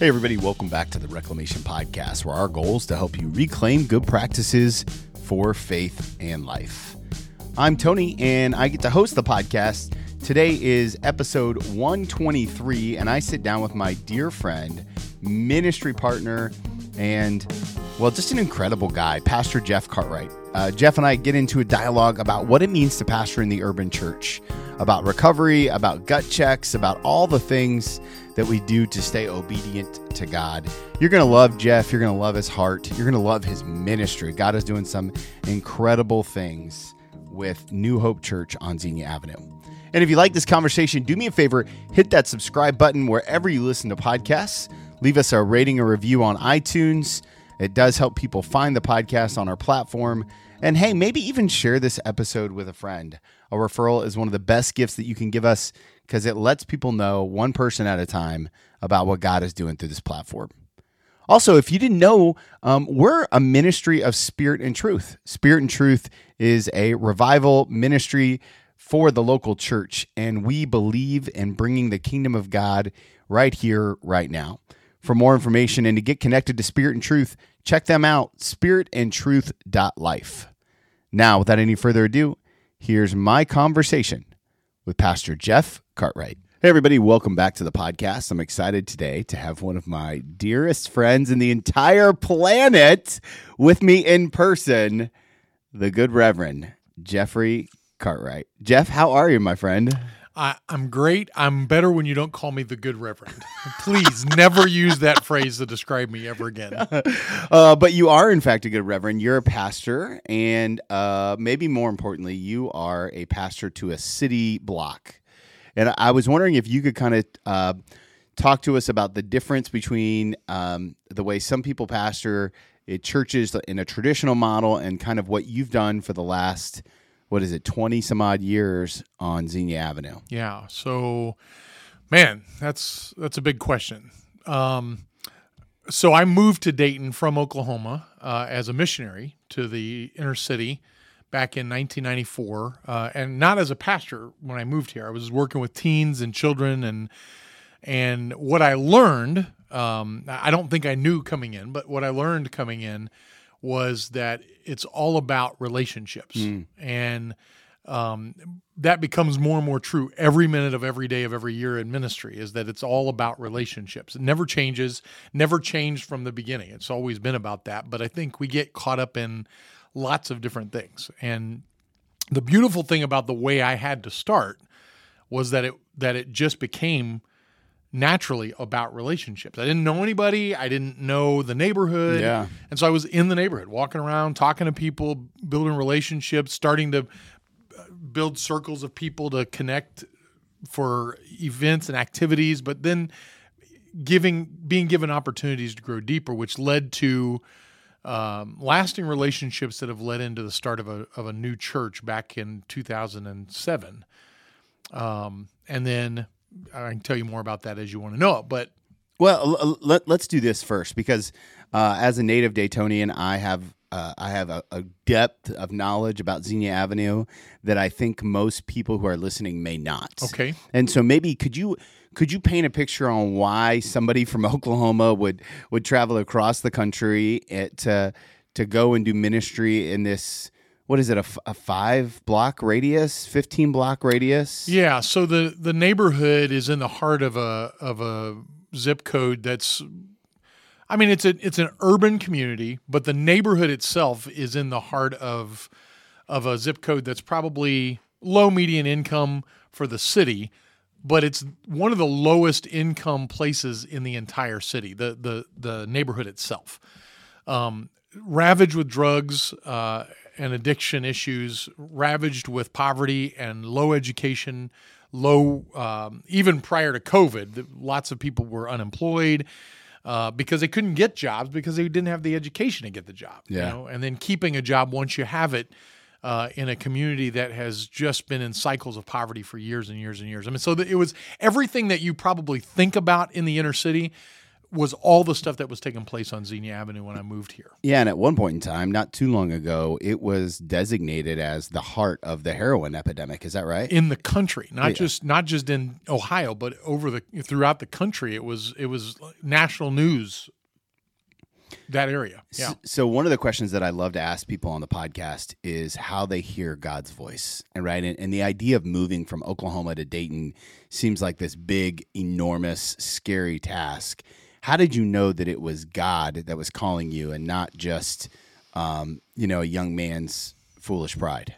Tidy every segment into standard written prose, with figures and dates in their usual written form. Hey everybody, welcome back to the Reclamation Podcast, where our goal is to help you reclaim good practices for faith and life. I'm Tony, and I get to host the podcast. Today is episode 123, and I sit down with my dear friend, ministry partner, and, well, just an incredible guy, Pastor Jeff Cartwright. Jeff and I get into a dialogue about what it means to pastor in the urban church, about recovery, about gut checks, about all the things that we do to stay obedient to God. You're going to love Jeff. You're going to love his heart. You're going to love his ministry. God is doing some incredible things with New Hope Church on Xenia Avenue. And if you like this conversation, do me a favor, hit that subscribe button wherever you listen to podcasts. Leave us a rating or review on iTunes. It does help people find the podcast on our platform. And hey, maybe even share this episode with a friend. A referral is one of the best gifts that you can give us because it lets people know one person at a time about what God is doing through this platform. Also, if you didn't know, we're a ministry of Spirit and Truth. Spirit and Truth is a revival ministry for the local church, and we believe in bringing the kingdom of God right here, right now. For more information and to get connected to Spirit and Truth, check them out, spiritandtruth.life. Now, without any further ado, here's my conversation with Pastor Jeff Cartwright. Hey, everybody. Welcome back to the podcast. I'm excited today to have one of my dearest friends in the entire planet with me in person, the good Reverend Jeffrey Cartwright. Jeff, how are you, my friend? I'm great. I'm better when you don't call me the good Reverend. Please never use that phrase to describe me ever again. But you are, in fact, a good Reverend. You're a pastor, and maybe more importantly, you are a pastor to a city block. And I was wondering if you could kind of talk to us about the difference between the way some people pastor at churches in a traditional model and kind of what you've done for the last 20 some odd years on Xenia Avenue? Yeah. So, man, that's a big question. So I moved to Dayton from Oklahoma as a missionary to the inner city back in 1994, and not as a pastor when I moved here. I was working with teens and children, and what I learned, I don't think I knew coming in, but what I learned coming in was that it's all about relationships. And that becomes more and more true every minute of every day of every year in ministry, is that it's all about relationships. It never changes, never changed from the beginning. It's always been about that. But I think we get caught up in lots of different things. And the beautiful thing about the way I had to start was that it just became naturally about relationships. I didn't know anybody. I didn't know the neighborhood. Yeah. And so I was in the neighborhood, walking around, talking to people, building relationships, starting to build circles of people to connect for events and activities, but then being given opportunities to grow deeper, which led to lasting relationships that have led into the start of a new church back in 2007. And then I can tell you more about that as you want to know it, but... Well, let's do this first, because as a native Daytonian, I have a depth of knowledge about Xenia Avenue that I think most people who are listening may not. Okay. And so maybe could you paint a picture on why somebody from Oklahoma would travel across the country to go and do ministry in this... What is it, a 5-block radius, 15-block radius? Yeah, so the neighborhood is in the heart of a zip code that's, I mean, it's an urban community, but the neighborhood itself is in the heart of a zip code that's probably low median income for the city, but it's one of the lowest income places in the entire city, the neighborhood itself. Ravaged with drugs and addiction issues, ravaged with poverty and low education, even prior to COVID, lots of people were unemployed because they couldn't get jobs because they didn't have the education to get the job. Yeah. You know? And then keeping a job once you have it in a community that has just been in cycles of poverty for years and years and years. I mean, so it was everything that you probably think about in the inner city was all the stuff that was taking place on Xenia Avenue when I moved here. Yeah, and at one point in time, not too long ago, it was designated as the heart of the heroin epidemic. Is that right? In the country, not just in Ohio, but throughout the country, it was national news. That area. Yeah. So one of the questions that I love to ask people on the podcast is how they hear God's voice. And right. And the idea of moving from Oklahoma to Dayton seems like this big, enormous, scary task. How did you know that it was God that was calling you and not just, a young man's foolish pride?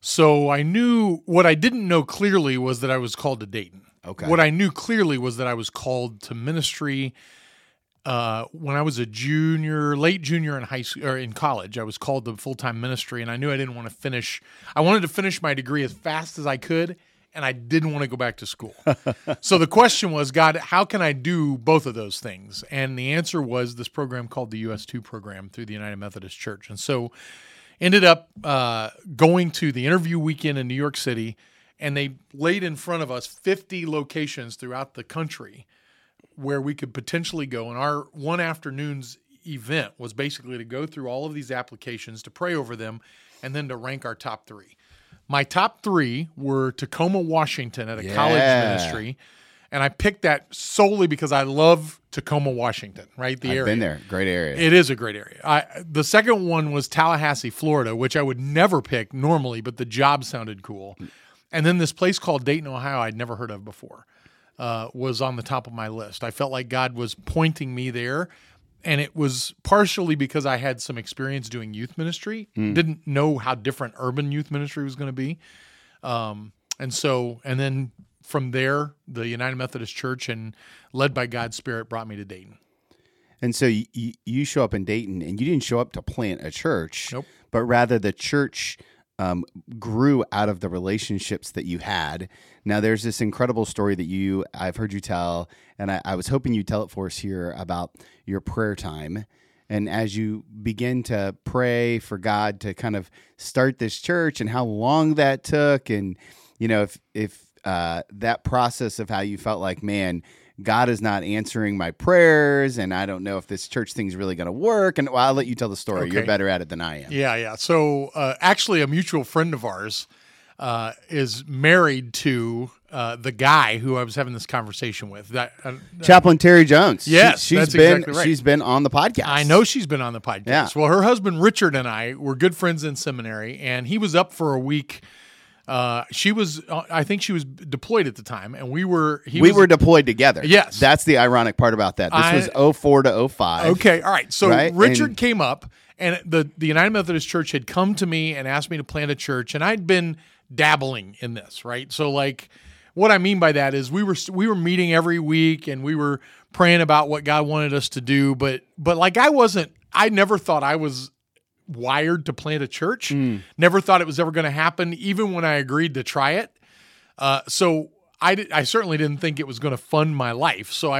So I knew what I didn't know clearly was that I was called to Dayton. Okay. What I knew clearly was that I was called to ministry. When I was a junior, late junior in high school or in college, I was called to full-time ministry, and I knew I didn't want to finish. I wanted to finish my degree as fast as I could, and I didn't want to go back to school. So the question was, God, how can I do both of those things? And the answer was this program called the US2 program through the United Methodist Church. And so ended up going to the interview weekend in New York City, and they laid in front of us 50 locations throughout the country where we could potentially go. And our one afternoon's event was basically to go through all of these applications, to pray over them, and then to rank our top three. My top three were Tacoma, Washington at a college ministry. And I picked that solely because I love Tacoma, Washington, right? The area. I've been there. Great area. It is a great area. The second one was Tallahassee, Florida, which I would never pick normally, but the job sounded cool. And then this place called Dayton, Ohio, I'd never heard of before. Was on the top of my list. I felt like God was pointing me there, and it was partially because I had some experience doing youth ministry. Didn't know how different urban youth ministry was going to be. And then from there, the United Methodist Church, and led by God's Spirit, brought me to Dayton. And so you show up in Dayton, and you didn't show up to plant a church, nope, but rather the church grew out of the relationships that you had. Now, there's this incredible story that I've heard you tell, and I was hoping you'd tell it for us here about your prayer time. And as you begin to pray for God to kind of start this church and how long that took, and, if that process of how you felt like, man, God is not answering my prayers, and I don't know if this church thing's really going to work. And I'll let you tell the story. Okay. You're better at it than I am. Yeah. So actually, a mutual friend of ours is married to the guy who I was having this conversation with. Chaplain Terry Jones. Yes, she's been exactly right. She's been on the podcast. I know she's been on the podcast. Yeah. Well, her husband, Richard, and I were good friends in seminary, and he was up for a week. I think she was deployed at the time, and we were deployed together. Yes. That's the ironic part about that. This was 2004 to 2005. Okay. All right. So right? Richard came up, and the United Methodist Church had come to me and asked me to plant a church, and I'd been dabbling in this, right? So like what I mean by that is we were meeting every week, and we were praying about what God wanted us to do. But like I never thought I was wired to plant a church. Never thought it was ever going to happen, even when I agreed to try it. So I certainly didn't think it was going to fund my life. So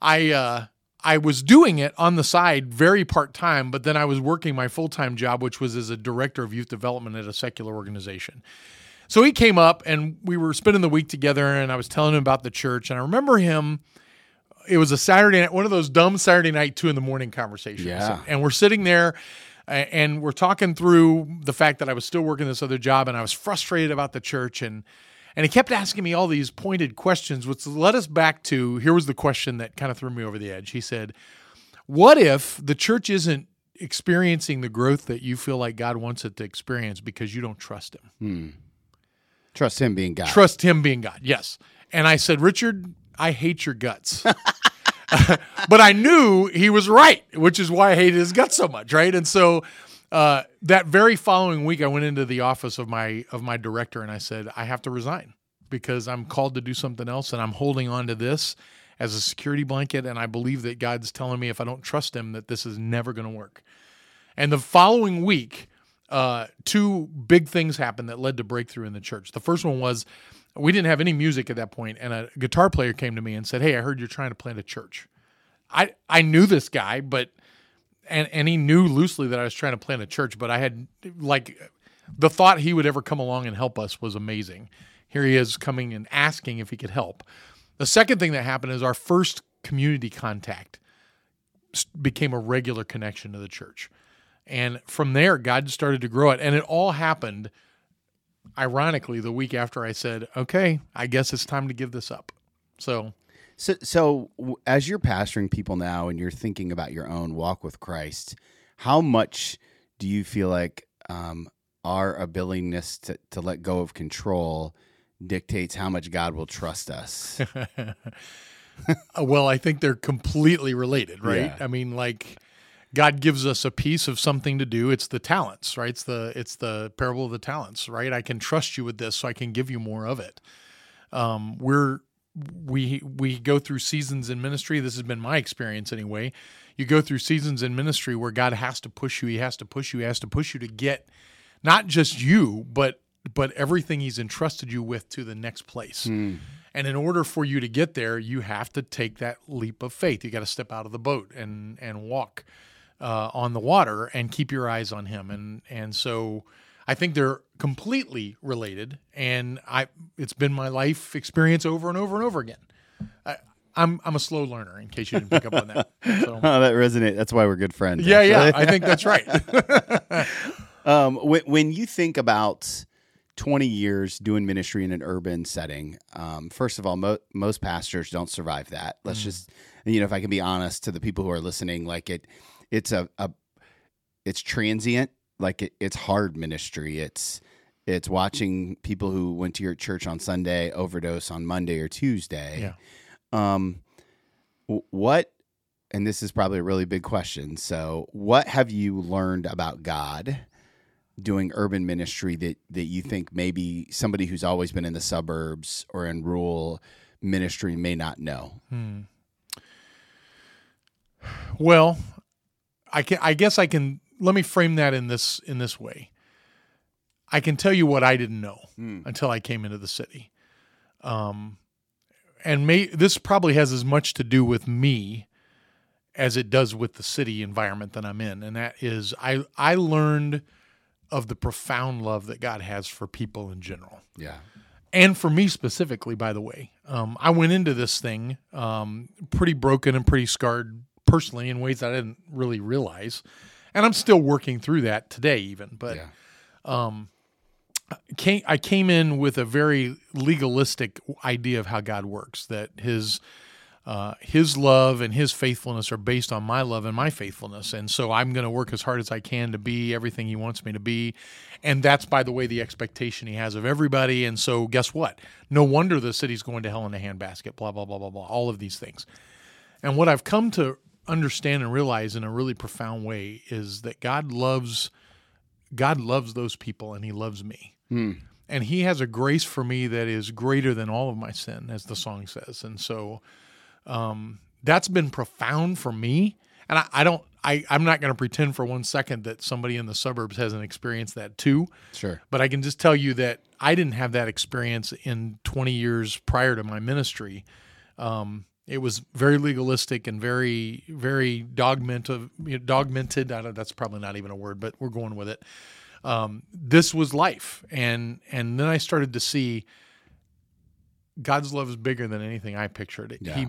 I was doing it on the side, very part-time, but then I was working my full-time job, which was as a director of youth development at a secular organization. So he came up, and we were spending the week together, and I was telling him about the church. And I remember him, it was a Saturday night, one of those dumb Saturday night 2 a.m. conversations. Yeah. And we're sitting there, and we're talking through the fact that I was still working this other job, and I was frustrated about the church, and he kept asking me all these pointed questions, which led us back to, here was the question that kind of threw me over the edge. He said, what if the church isn't experiencing the growth that you feel like God wants it to experience because you don't trust him? Trust him being God. Trust him being God, yes. And I said, Richard, I hate your guts. But I knew he was right, which is why I hated his guts so much, right? And so that very following week, I went into the office of my director, and I said, I have to resign because I'm called to do something else, and I'm holding on to this as a security blanket, and I believe that God's telling me if I don't trust him that this is never going to work. And the following week, two big things happened that led to breakthrough in the church. The first one was, we didn't have any music at that point, and a guitar player came to me and said, hey, I heard you're trying to plant a church. I knew this guy, and he knew loosely that I was trying to plant a church, but I had, the thought he would ever come along and help us was amazing. Here he is coming and asking if he could help. The second thing that happened is our first community contact became a regular connection to the church. And from there, God started to grow it. And it all happened, ironically, the week after I said, okay, I guess it's time to give this up. So as you're pastoring people now and you're thinking about your own walk with Christ, how much do you feel like our willingness to let go of control dictates how much God will trust us? Well, I think they're completely related, right? Yeah. I mean, like, God gives us a piece of something to do. It's the talents, right? It's the parable of the talents, right? I can trust you with this, so I can give you more of it. We go through seasons in ministry. This has been my experience anyway. You go through seasons in ministry where God has to push you. He has to push you to get not just you, but everything he's entrusted you with to the next place. Mm. And in order for you to get there, you have to take that leap of faith. You got to step out of the boat and walk on the water and keep your eyes on him. And so I think they're completely related. And it's been my life experience over and over and over again. I'm a slow learner, in case you didn't pick up on that. So. Oh, that resonates. That's why we're good friends. Yeah, actually. Yeah. I think that's right. When you think about 20 years doing ministry in an urban setting, first of all, most pastors don't survive that. Let's just, if I can be honest to the people who are listening, like it's transient, like it's hard ministry. It's watching people who went to your church on Sunday overdose on Monday or Tuesday. Yeah. And this is probably a really big question. So what have you learned about God doing urban ministry that you think maybe somebody who's always been in the suburbs or in rural ministry may not know? Well, let me frame that in this way. I can tell you what I didn't know until I came into the city. This probably has as much to do with me as it does with the city environment that I'm in. And that is, I learned of the profound love that God has for people in general. Yeah. And for me specifically, by the way. I went into this thing pretty broken and pretty scarred personally in ways that I didn't really realize. And I'm still working through that today even. But yeah. I came in with a very legalistic idea of how God works, that his love and his faithfulness are based on my love and my faithfulness. And so I'm going to work as hard as I can to be everything he wants me to be. And that's, by the way, the expectation he has of everybody. And so guess what? No wonder the city's going to hell in a handbasket, blah, blah, blah, blah, blah, all of these things. And what I've come to understand and realize in a really profound way is that God loves those people and he loves me. Mm. And he has a grace for me that is greater than all of my sin, as the song says. And so that's been profound for me. And I'm not going to pretend for one second that somebody in the suburbs hasn't experienced that too. Sure. But I can just tell you that I didn't have that experience in 20 years prior to my ministry. It was very legalistic and very, very dogmented. That's probably not even a word, but we're going with it. This was life. And then I started to see God's love is bigger than anything I pictured. Yeah. He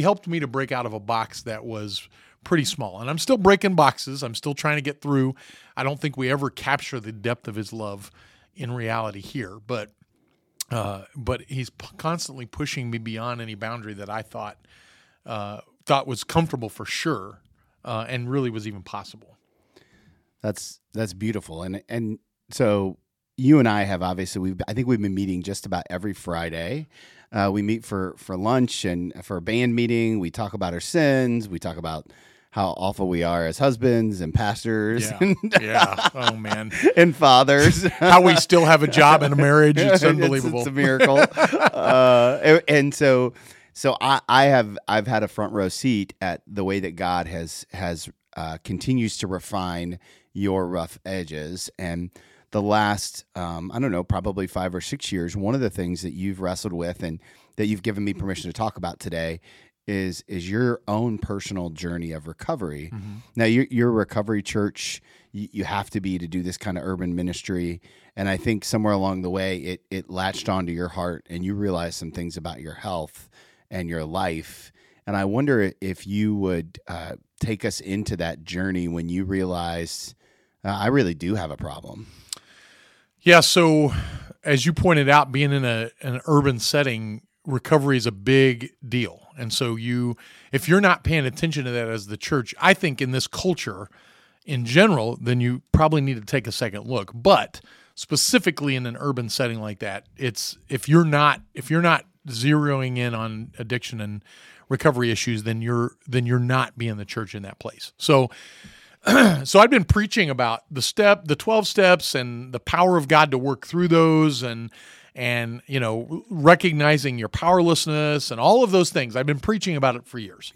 helped me to break out of a box that was pretty small. And I'm still breaking boxes. I'm still trying to get through. I don't think we ever capture the depth of his love in reality here, but he's constantly pushing me beyond any boundary that I thought was comfortable for sure. And really was even possible. That's beautiful. And so you and I have obviously, I think we've been meeting just about every Friday. We meet for lunch and for a band meeting. We talk about our sins. We talk about how awful we are as husbands and pastors. Yeah, yeah. Oh, man. And fathers. How we still have a job and a marriage. It's unbelievable. It's a miracle. So I've had a front row seat at the way that God has continues to refine your rough edges. And the last, probably 5 or 6 years, one of the things that you've wrestled with and that you've given me permission to talk about today is your own personal journey of recovery. Mm-hmm. Now, you're a recovery church. You have to be to do this kind of urban ministry. And I think somewhere along the way, it latched onto your heart and you realized some things about your health and your life. And I wonder if you would take us into that journey when you realized, I really do have a problem. Yeah. So as you pointed out, being in an urban setting, recovery is a big deal. And so if you're not paying attention to that as the church, I think in this culture in general, then you probably need to take a second look. But specifically in an urban setting like that, it's if you're not zeroing in on addiction and recovery issues, then you're not being the church in that place. So I've been preaching about the 12 steps and the power of God to work through those and you know, recognizing your powerlessness and all of those things. I've been preaching about it for years.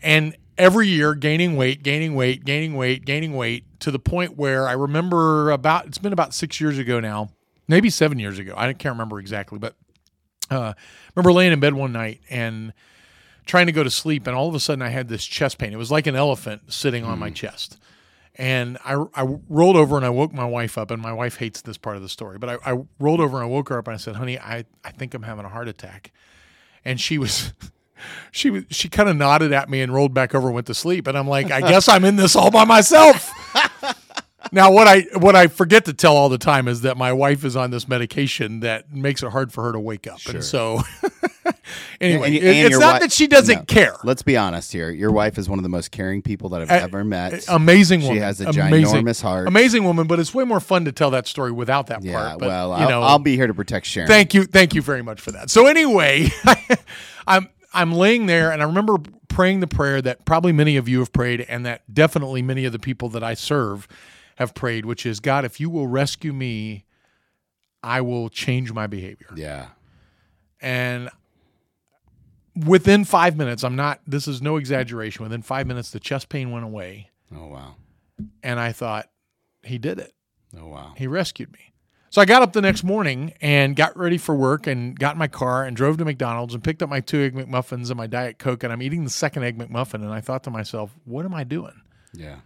And every year gaining weight to the point where I remember it's been about 6 years ago now, maybe 7 years ago. I can't remember exactly, but I remember laying in bed one night and trying to go to sleep, and all of a sudden I had this chest pain. It was like an elephant sitting on my chest. And I rolled over and I woke my wife up, and my wife hates this part of the story, but I rolled over and I woke her up and I said, honey, I think I'm having a heart attack. And she kind of nodded at me and rolled back over and went to sleep. And I'm like, I guess I'm in this all by myself. Now, what I forget to tell all the time is that my wife is on this medication that makes it hard for her to wake up. Sure. And so anyway, it's not that she doesn't care. Let's be honest here. Your wife is one of the most caring people that I've ever met. Amazing woman. She has a ginormous heart. Amazing woman, but it's way more fun to tell that story without that part. But, well, I'll be here to protect Sharon. Thank you very much for that. So anyway, I'm laying there, and I remember praying the prayer that probably many of you have prayed, and that definitely many of the people that I serve have prayed, which is, God, if you will rescue me, I will change my behavior. Yeah. And within 5 minutes, this is no exaggeration, within 5 minutes, the chest pain went away. Oh, wow. And I thought, he did it. Oh, wow. He rescued me. So I got up the next morning and got ready for work and got in my car and drove to McDonald's and picked up my 2 Egg McMuffins and my Diet Coke, and I'm eating the second Egg McMuffin, and I thought to myself, what am I doing? Yeah.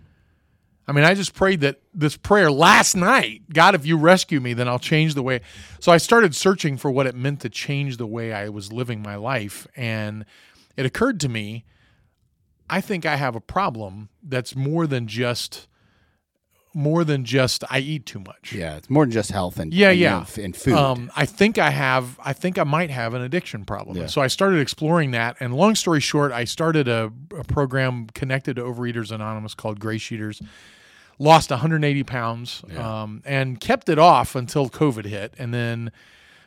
I mean, I just prayed that this prayer last night, God, if you rescue me, then I'll change the way. So I started searching for what it meant to change the way I was living my life. And it occurred to me, I think I have a problem that's more than just I eat too much. Yeah, it's more than just health and food. I think I might have an addiction problem. Yeah. So I started exploring that, and long story short, I started a program connected to Overeaters Anonymous called Grace Eaters. Lost 180 pounds and kept it off until COVID hit, and then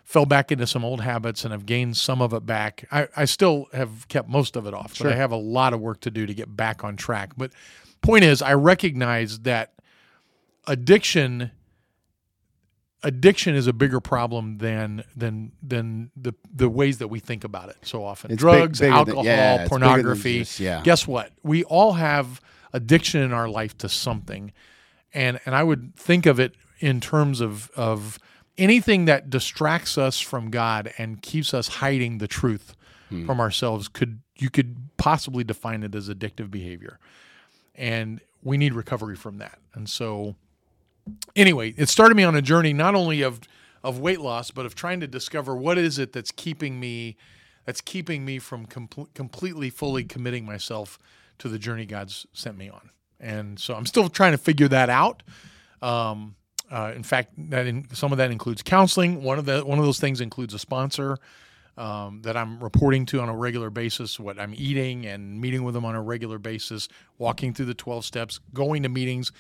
fell back into some old habits, and I've gained some of it back. I still have kept most of it off, but I have a lot of work to do to get back on track. But point is, I recognize that addiction is a bigger problem than the ways that we think about it so often. It's drugs, alcohol, pornography. Guess what? We all have addiction in our life to something. And I would think of it in terms of anything that distracts us from God and keeps us hiding the truth from ourselves. You could possibly define it as addictive behavior. And we need recovery from that. And so anyway, it started me on a journey not only of weight loss, but of trying to discover what is it that's keeping me from completely, fully committing myself to the journey God's sent me on. And so I'm still trying to figure that out. In fact, some of that includes counseling. One of those things includes a sponsor that I'm reporting to on a regular basis, what I'm eating, and meeting with them on a regular basis, walking through the 12 steps, going to meetings,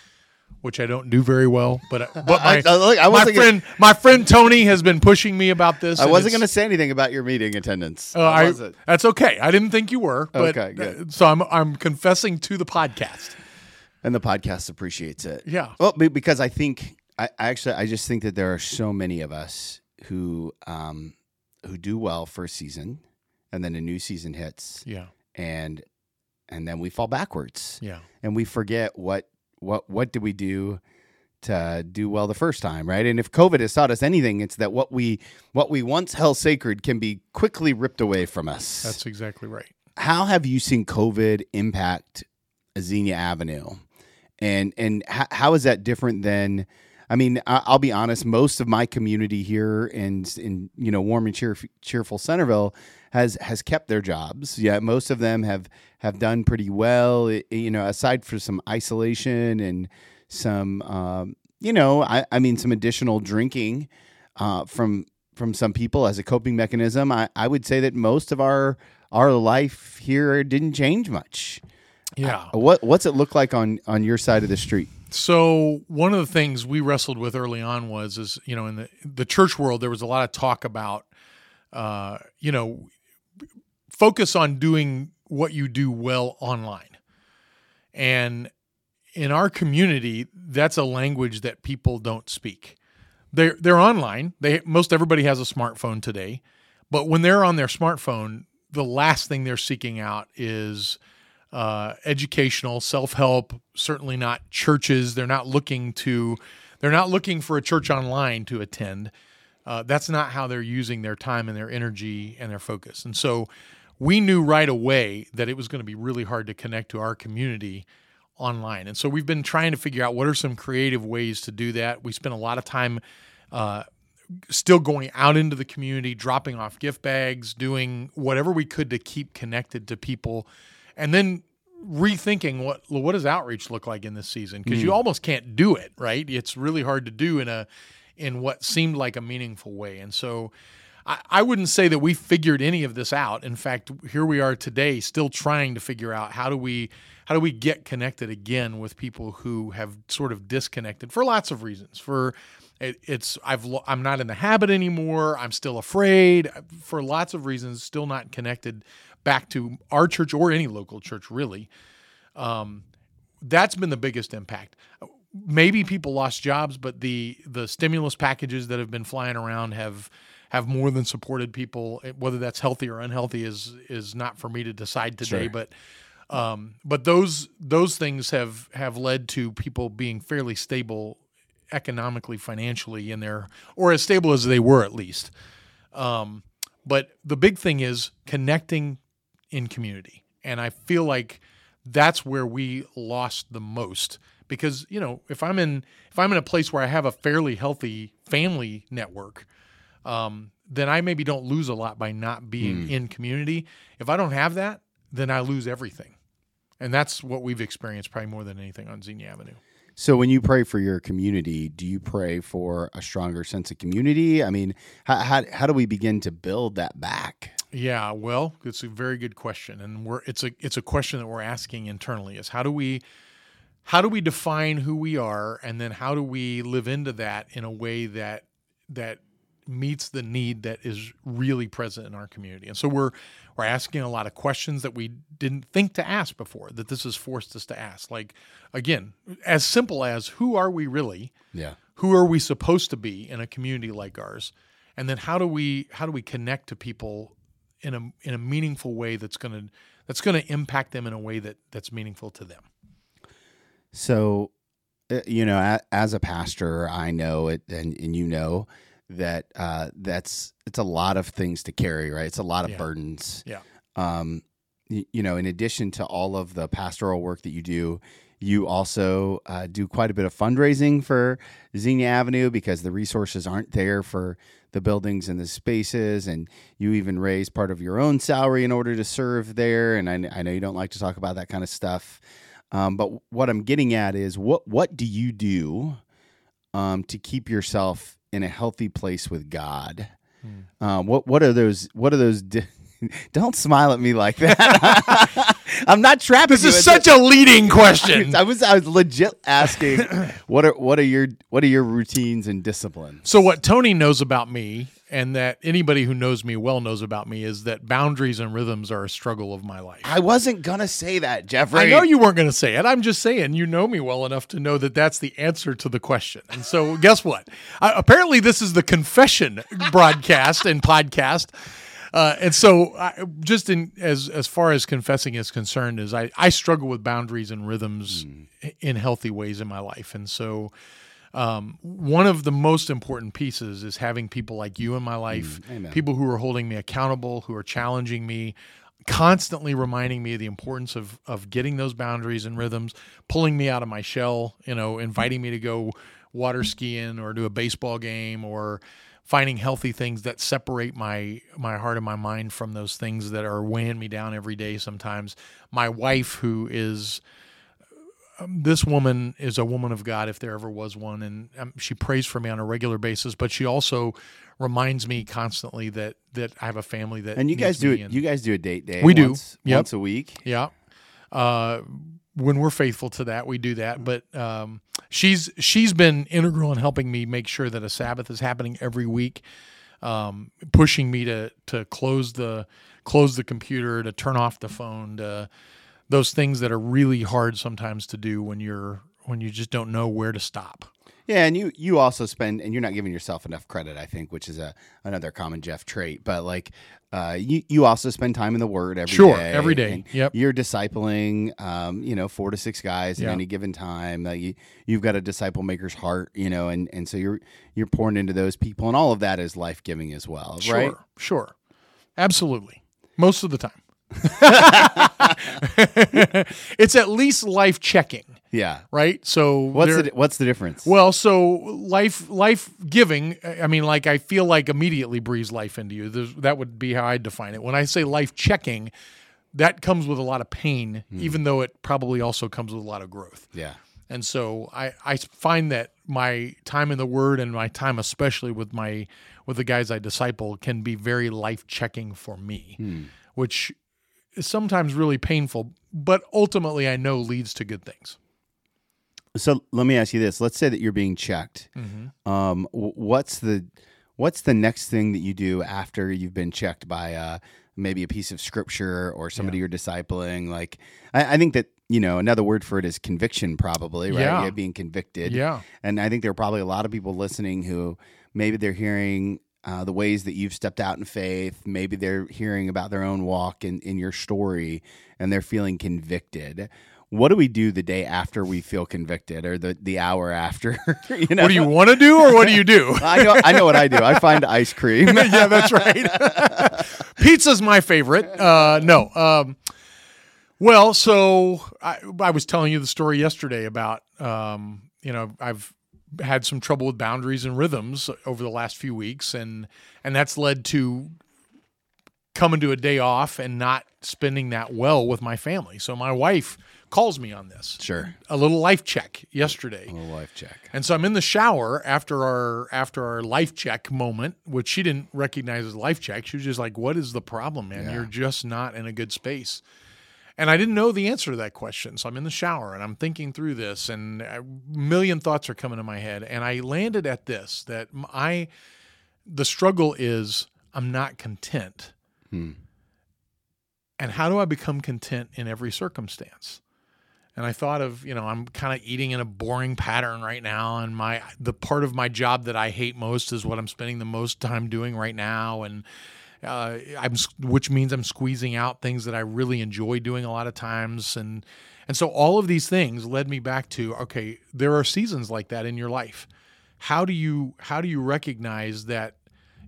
which I don't do very well, but my friend Tony has been pushing me about this. I wasn't going to say anything about your meeting attendance. That's okay. I didn't think you were. But okay, good. So I'm confessing to the podcast, and the podcast appreciates it. Yeah. Well, because I think I just think that there are so many of us who do well for a season, and then a new season hits. Yeah. And then we fall backwards. Yeah. And we forget what did we do to do well the first time, right? And if COVID has taught us anything, it's that what we once held sacred can be quickly ripped away from us. That's exactly right. How have you seen COVID impact Xenia Avenue? And how is that different than I mean, I'll be honest, most of my community here in you know, warm and cheerful Centerville has kept their jobs. Yeah, most of them have done pretty well, you know, aside for some isolation and some, you know, I mean, some additional drinking from some people as a coping mechanism. I would say that most of our life here didn't change much. Yeah. What's it look like on your side of the street? So one of the things we wrestled with early on was, you know, in the church world, there was a lot of talk about, you know, focus on doing what you do well online. And in our community, that's a language that people don't speak. They're online. Most everybody has a smartphone today, but when they're on their smartphone, the last thing they're seeking out is educational, self-help, certainly not churches. They're not looking for a church online to attend. That's not how they're using their time and their energy and their focus. And so we knew right away that it was going to be really hard to connect to our community online. And so we've been trying to figure out what are some creative ways to do that. We spent a lot of time still going out into the community, dropping off gift bags, doing whatever we could to keep connected to people. And then rethinking what does outreach look like in this season? Because you almost can't do it, right? It's really hard to do in what seemed like a meaningful way. And so I wouldn't say that we figured any of this out. In fact, here we are today still trying to figure out how do we get connected again with people who have sort of disconnected for lots of reasons. I'm not in the habit anymore. I'm still afraid for lots of reasons, still not connected back to our church or any local church, really. That's been the biggest impact. Maybe people lost jobs, but the stimulus packages that have been flying around have more than supported people. Whether that's healthy or unhealthy is not for me to decide today. Sure. But those things have led to people being fairly stable economically, financially, or as stable as they were, at least. But the big thing is connecting in community. And I feel like that's where we lost the most, because, you know, if I'm in a place where I have a fairly healthy family network, then I maybe don't lose a lot by not being in community. If I don't have that, then I lose everything. And that's what we've experienced probably more than anything on Xenia Avenue. So when you pray for your community, do you pray for a stronger sense of community? I mean, how do we begin to build that back? Yeah, well, it's a very good question, and it's a question that we're asking internally is how do we define who we are, and then how do we live into that in a way that meets the need that is really present in our community? And so we're asking a lot of questions that we didn't think to ask before, that this has forced us to ask. Like, again, as simple as who are we really? Yeah. Who are we supposed to be in a community like ours? And then how do we connect to people in a meaningful way that's going to impact them in a way that's meaningful to them? So, you know, as a pastor, I know it, and you know that it's a lot of things to carry, right? It's a lot of burdens. Yeah. You know, in addition to all of the pastoral work that you do, you also do quite a bit of fundraising for Xenia Avenue because the resources aren't there for the buildings and the spaces, and you even raise part of your own salary in order to serve there. And I know you don't like to talk about that kind of stuff, but what I'm getting at is what do you do to keep yourself in a healthy place with God? What are those? Don't smile at me like that. I'm not trapping you. This is such a leading question. I was legit asking what are your routines and disciplines? So what Tony knows about me, and that anybody who knows me well knows about me, is that boundaries and rhythms are a struggle of my life. I wasn't going to say that, Jeffrey. I know you weren't going to say it. I'm just saying you know me well enough to know that that's the answer to the question. And so guess what? Apparently this is the confession broadcast and podcast. And so just as far as confessing is concerned, is I struggle with boundaries and rhythms in healthy ways in my life. And so one of the most important pieces is having people like you in my life, people who are holding me accountable, who are challenging me, constantly reminding me of the importance of getting those boundaries and rhythms, pulling me out of my shell, you know, inviting me to go water skiing or to a baseball game or finding healthy things that separate my heart and my mind from those things that are weighing me down every day sometimes. My wife, who is... this woman is a woman of God, if there ever was one, and she prays for me on a regular basis. But she also reminds me constantly that I have a family that and you guys do it. You guys do a date day. We do once a week. Yeah, when we're faithful to that, we do that. But she's been integral in helping me make sure that a Sabbath is happening every week, pushing me to close the computer, to turn off the phone, to those things that are really hard sometimes to do when you just don't know where to stop. Yeah, and you also spend, and you're not giving yourself enough credit, I think, which is another common Jeff trait. But like, you also spend time in the Word every day. Sure, every day. Yep. You're discipling, 4 to 6 guys at any given time. You've got a disciple maker's heart, and so you're pouring into those people, and all of that is life giving as well, sure, right? Sure, absolutely, most of the time. It's at least life checking. Yeah. Right. So what's the difference? Well, so life giving. I mean, like, I feel like immediately breathes life into you. That would be how I define it. When I say life checking, that comes with a lot of pain, even though it probably also comes with a lot of growth. Yeah. And so I find that my time in the Word and my time, especially with the guys I disciple, can be very life checking for me, which is sometimes really painful, but ultimately I know leads to good things. So let me ask you this. Let's say that you're being checked. Mm-hmm. What's the next thing that you do after you've been checked by maybe a piece of scripture or somebody you're discipling? Like, I think that, another word for it is conviction, probably, right? Yeah. Being convicted. Yeah. And I think there are probably a lot of people listening who maybe they're hearing the ways that you've stepped out in faith. Maybe they're hearing about their own walk in your story, and they're feeling convicted. What do we do the day after we feel convicted, or the hour after? What do you want to do, or what do you do? I know what I do. I find ice cream. Yeah, that's right. Pizza's my favorite. No. Well, so I was telling you the story yesterday about, I've had some trouble with boundaries and rhythms over the last few weeks, and that's led to coming to a day off and not spending that well with my family. So my wife calls me on this. Sure. A little life check yesterday. A little life check. And so I'm in the shower after our life check moment, which she didn't recognize as life check. She was just like, "What is the problem, man? Yeah. You're just not in a good space." And I didn't know the answer to that question. So I'm in the shower and I'm thinking through this, and a million thoughts are coming to my head. And I landed at this, that the struggle is I'm not content. And how do I become content in every circumstance? And I thought of, I'm kind of eating in a boring pattern right now. And the part of my job that I hate most is what I'm spending the most time doing right now. And which means I'm squeezing out things that I really enjoy doing a lot of times. And so all of these things led me back to, okay, there are seasons like that in your life. How do you recognize that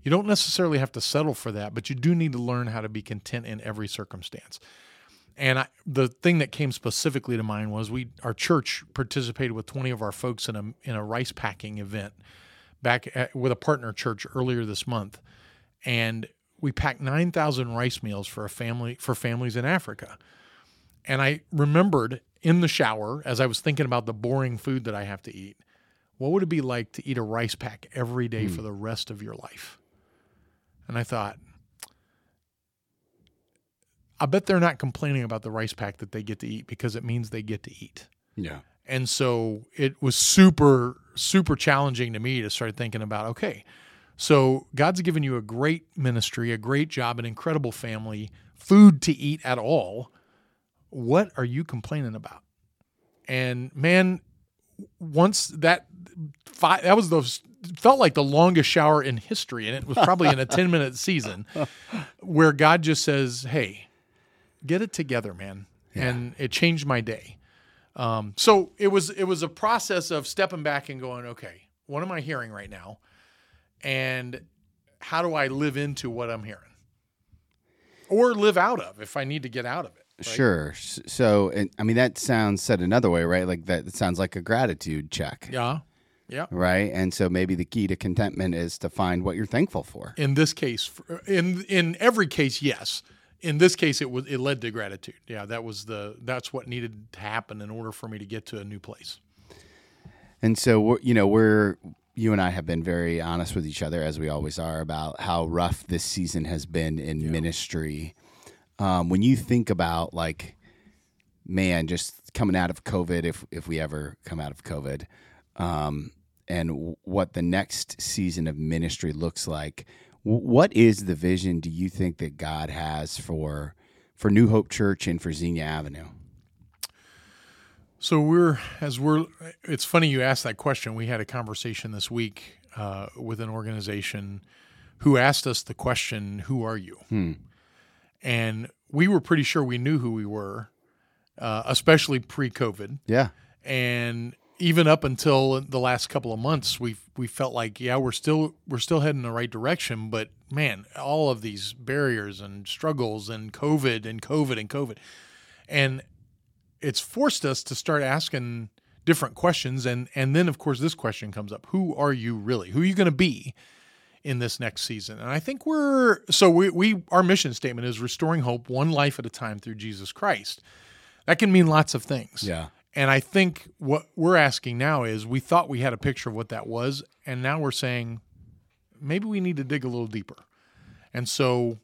you don't necessarily have to settle for that, but you do need to learn how to be content in every circumstance. And the thing that came specifically to mind was our church participated with 20 of our folks in a rice packing event with a partner church earlier this month. And we packed 9,000 rice meals for families in Africa. And I remembered in the shower, as I was thinking about the boring food that I have to eat, what would it be like to eat a rice pack every day for the rest of your life? And I thought, I bet they're not complaining about the rice pack that they get to eat, because it means they get to eat. Yeah. And so it was super, super challenging to me to start thinking about, okay, so God's given you a great ministry, a great job, an incredible family, food to eat at all. What are you complaining about? And man, once felt like the longest shower in history, and it was probably in a 10-minute season, where God just says, "Hey, get it together, man." Yeah. And it changed my day. So it was a process of stepping back and going, "Okay, what am I hearing right now? And how do I live into what I'm hearing, or live out of if I need to get out of it?" Right? Sure. So, that sounds, said another way, right? Like that sounds like a gratitude check. Yeah. Yeah. Right. And so maybe the key to contentment is to find what you're thankful for. In this case, in every case, yes. In this case, it led to gratitude. Yeah, that's what needed to happen in order for me to get to a new place. And so you and I have been very honest with each other, as we always are, about how rough this season has been in ministry. When you think about just coming out of COVID, if we ever come out of COVID. And what the next season of ministry looks like. What is the vision, do you think, that God has for New Hope Church and for Xenia Avenue? So it's funny you asked that question. We had a conversation this week with an organization who asked us the question, who are you? And we were pretty sure we knew who we were, especially pre-COVID. Yeah. And even up until the last couple of months, we felt like, we're still heading the right direction, but man, all of these barriers and struggles and COVID. And it's forced us to start asking different questions. And then, of course, this question comes up. Who are you really? Who are you going to be in this next season? And I think our mission statement is restoring hope one life at a time through Jesus Christ. That can mean lots of things. Yeah. And I think what we're asking now is, we thought we had a picture of what that was, and now we're saying maybe we need to dig a little deeper. And so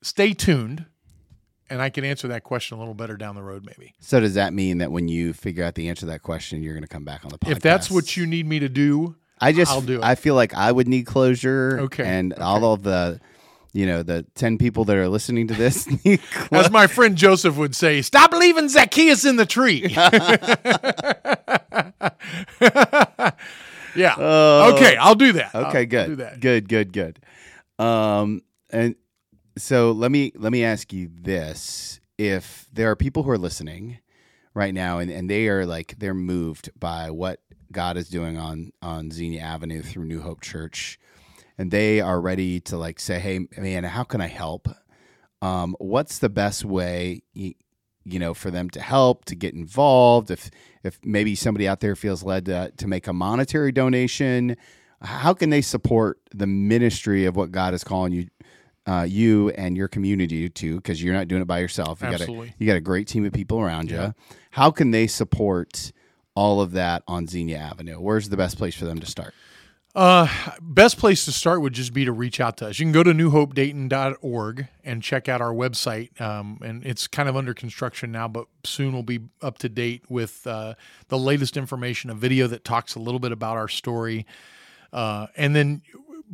stay tuned, and I can answer that question a little better down the road maybe. So does that mean that when you figure out the answer to that question, you're going to come back on the podcast? If that's what you need me to do, I'll do it. I feel like I would need closure, all of the... the 10 people that are listening to this. As my friend Joseph would say, stop leaving Zacchaeus in the tree. Yeah. Okay, I'll do that. Okay, good. Good. And so let me ask you this. If there are people who are listening right now and they are they're moved by what God is doing on Xenia Avenue through New Hope Church, and they are ready to say, hey, man, how can I help? What's the best way, for them to help, to get involved? If maybe somebody out there feels led to make a monetary donation, how can they support the ministry of what God is calling you, you and your community to? Because you're not doing it by yourself. You got a great team of people around you. How can they support all of that on Xenia Avenue? Where's the best place for them to start? Best place to start would just be to reach out to us. You can go to newhopedayton.org and check out our website. And it's kind of under construction now, but soon we'll be up to date with the latest information, a video that talks a little bit about our story. And then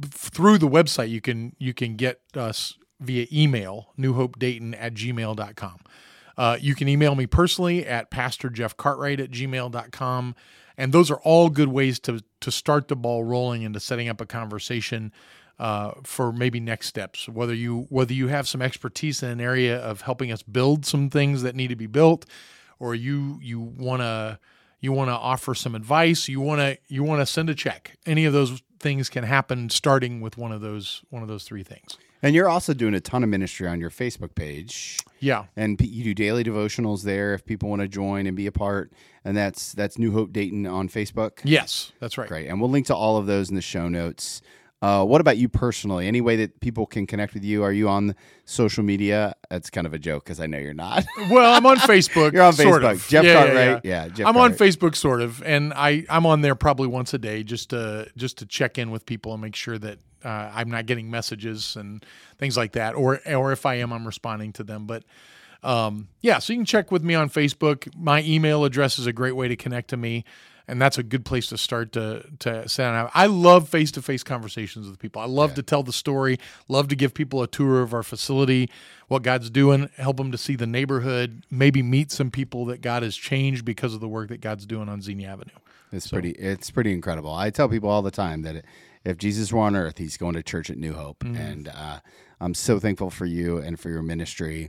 through the website, you can get us via email, newhopedayton@gmail.com. You can email me personally at pastorjeffcartwright@gmail.com. And those are all good ways to start the ball rolling into setting up a conversation for maybe next steps. Whether you have some expertise in an area of helping us build some things that need to be built, or you wanna offer some advice, you wanna send a check. Any of those things can happen starting with one of those three things. And you're also doing a ton of ministry on your Facebook page. Yeah. And you do daily devotionals there if people want to join and be a part. And that's New Hope Dayton on Facebook? Yes, that's right. Great. And we'll link to all of those in the show notes. What about you personally? Any way that people can connect with you? Are you on social media? That's kind of a joke because I know you're not. Well, I'm on Facebook. You're on Facebook. Sort of. Jeff Cartwright. Yeah. Jeff I'm Cartwright. On Facebook, sort of. And I'm on there probably once a day just to check in with people and make sure that I'm not getting messages and things like that, or if I am, I'm responding to them. But so you can check with me on Facebook. My email address is a great way to connect to me, and that's a good place to start to set out. I love face-to-face conversations with people. I love to tell the story, love to give people a tour of our facility, what God's doing, help them to see the neighborhood, maybe meet some people that God has changed because of the work that God's doing on Xenia Avenue. It's pretty incredible. I tell people all the time that if Jesus were on earth, he's going to church at New Hope. Mm-hmm. And I'm so thankful for you and for your ministry.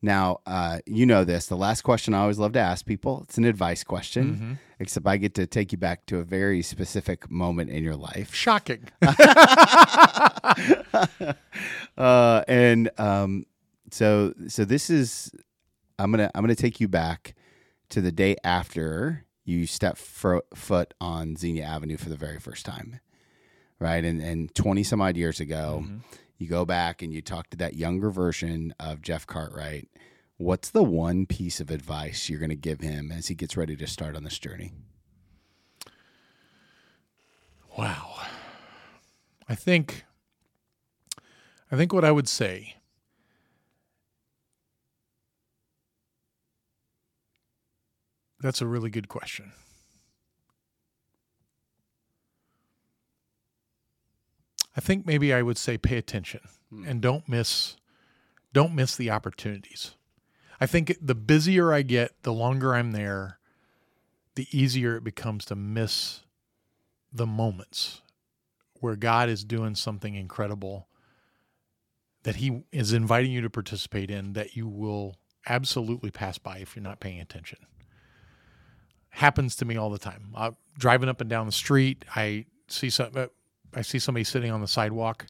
Now, you know this. The last question I always love to ask people, it's an advice question, except I get to take you back to a very specific moment in your life. Shocking. So this is, I'm gonna take you back to the day after you step foot on Xenia Avenue for the very first time, right? And 20 some odd years ago, mm-hmm. you go back and you talk to that younger version of Jeff Cartwright. What's the one piece of advice you're going to give him as he gets ready to start on this journey? Wow. I think what I would say that's a really good question. I think maybe I would say pay attention and don't miss the opportunities. I think the busier I get, the longer I'm there, the easier it becomes to miss the moments where God is doing something incredible that he is inviting you to participate in that you will absolutely pass by if you're not paying attention. Happens to me all the time. Driving up and down the street, I see somebody sitting on the sidewalk,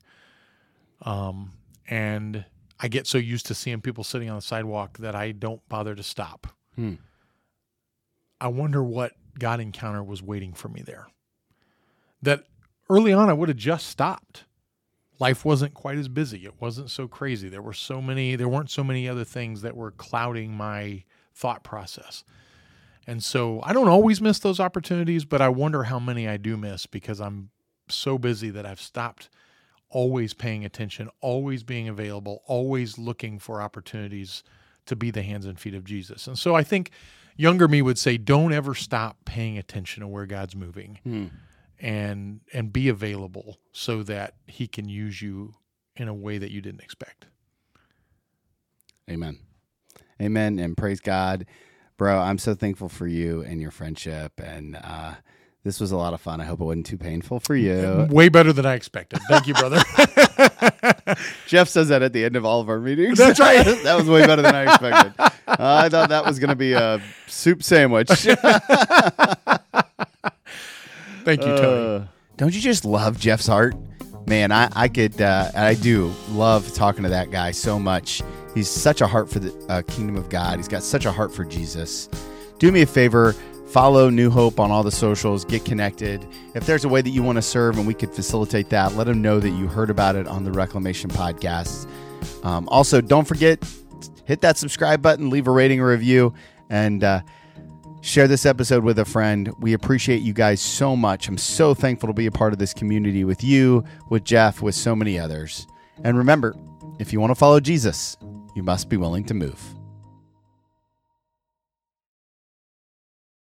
and I get so used to seeing people sitting on the sidewalk that I don't bother to stop. I wonder what God encounter was waiting for me there. That early on, I would have just stopped. Life wasn't quite as busy. It wasn't so crazy. There weren't so many other things that were clouding my thought process. And so I don't always miss those opportunities, but I wonder how many I do miss because I'm so busy that I've stopped always paying attention, always being available, always looking for opportunities to be the hands and feet of Jesus. And so I think younger me would say, don't ever stop paying attention to where God's moving and be available so that he can use you in a way that you didn't expect. Amen. Amen. And praise God. Bro, I'm so thankful for you and your friendship, and this was a lot of fun. I hope it wasn't too painful for you. Way better than I expected. Thank you, brother. Jeff says that at the end of all of our meetings. That's right. That was way better than I expected. I thought that was going to be a soup sandwich. Thank you, Tony. Don't you just love Jeff's heart? Man, I do love talking to that guy so much. He's such a heart for the kingdom of God. He's got such a heart for Jesus. Do me a favor. Follow New Hope on all the socials. Get connected. If there's a way that you want to serve and we could facilitate that, let them know that you heard about it on the Reclamation Podcast. Also, don't forget, hit that subscribe button, leave a rating or review, and share this episode with a friend. We appreciate you guys so much. I'm so thankful to be a part of this community with you, with Jeff, with so many others. And remember, if you want to follow Jesus, you must be willing to move.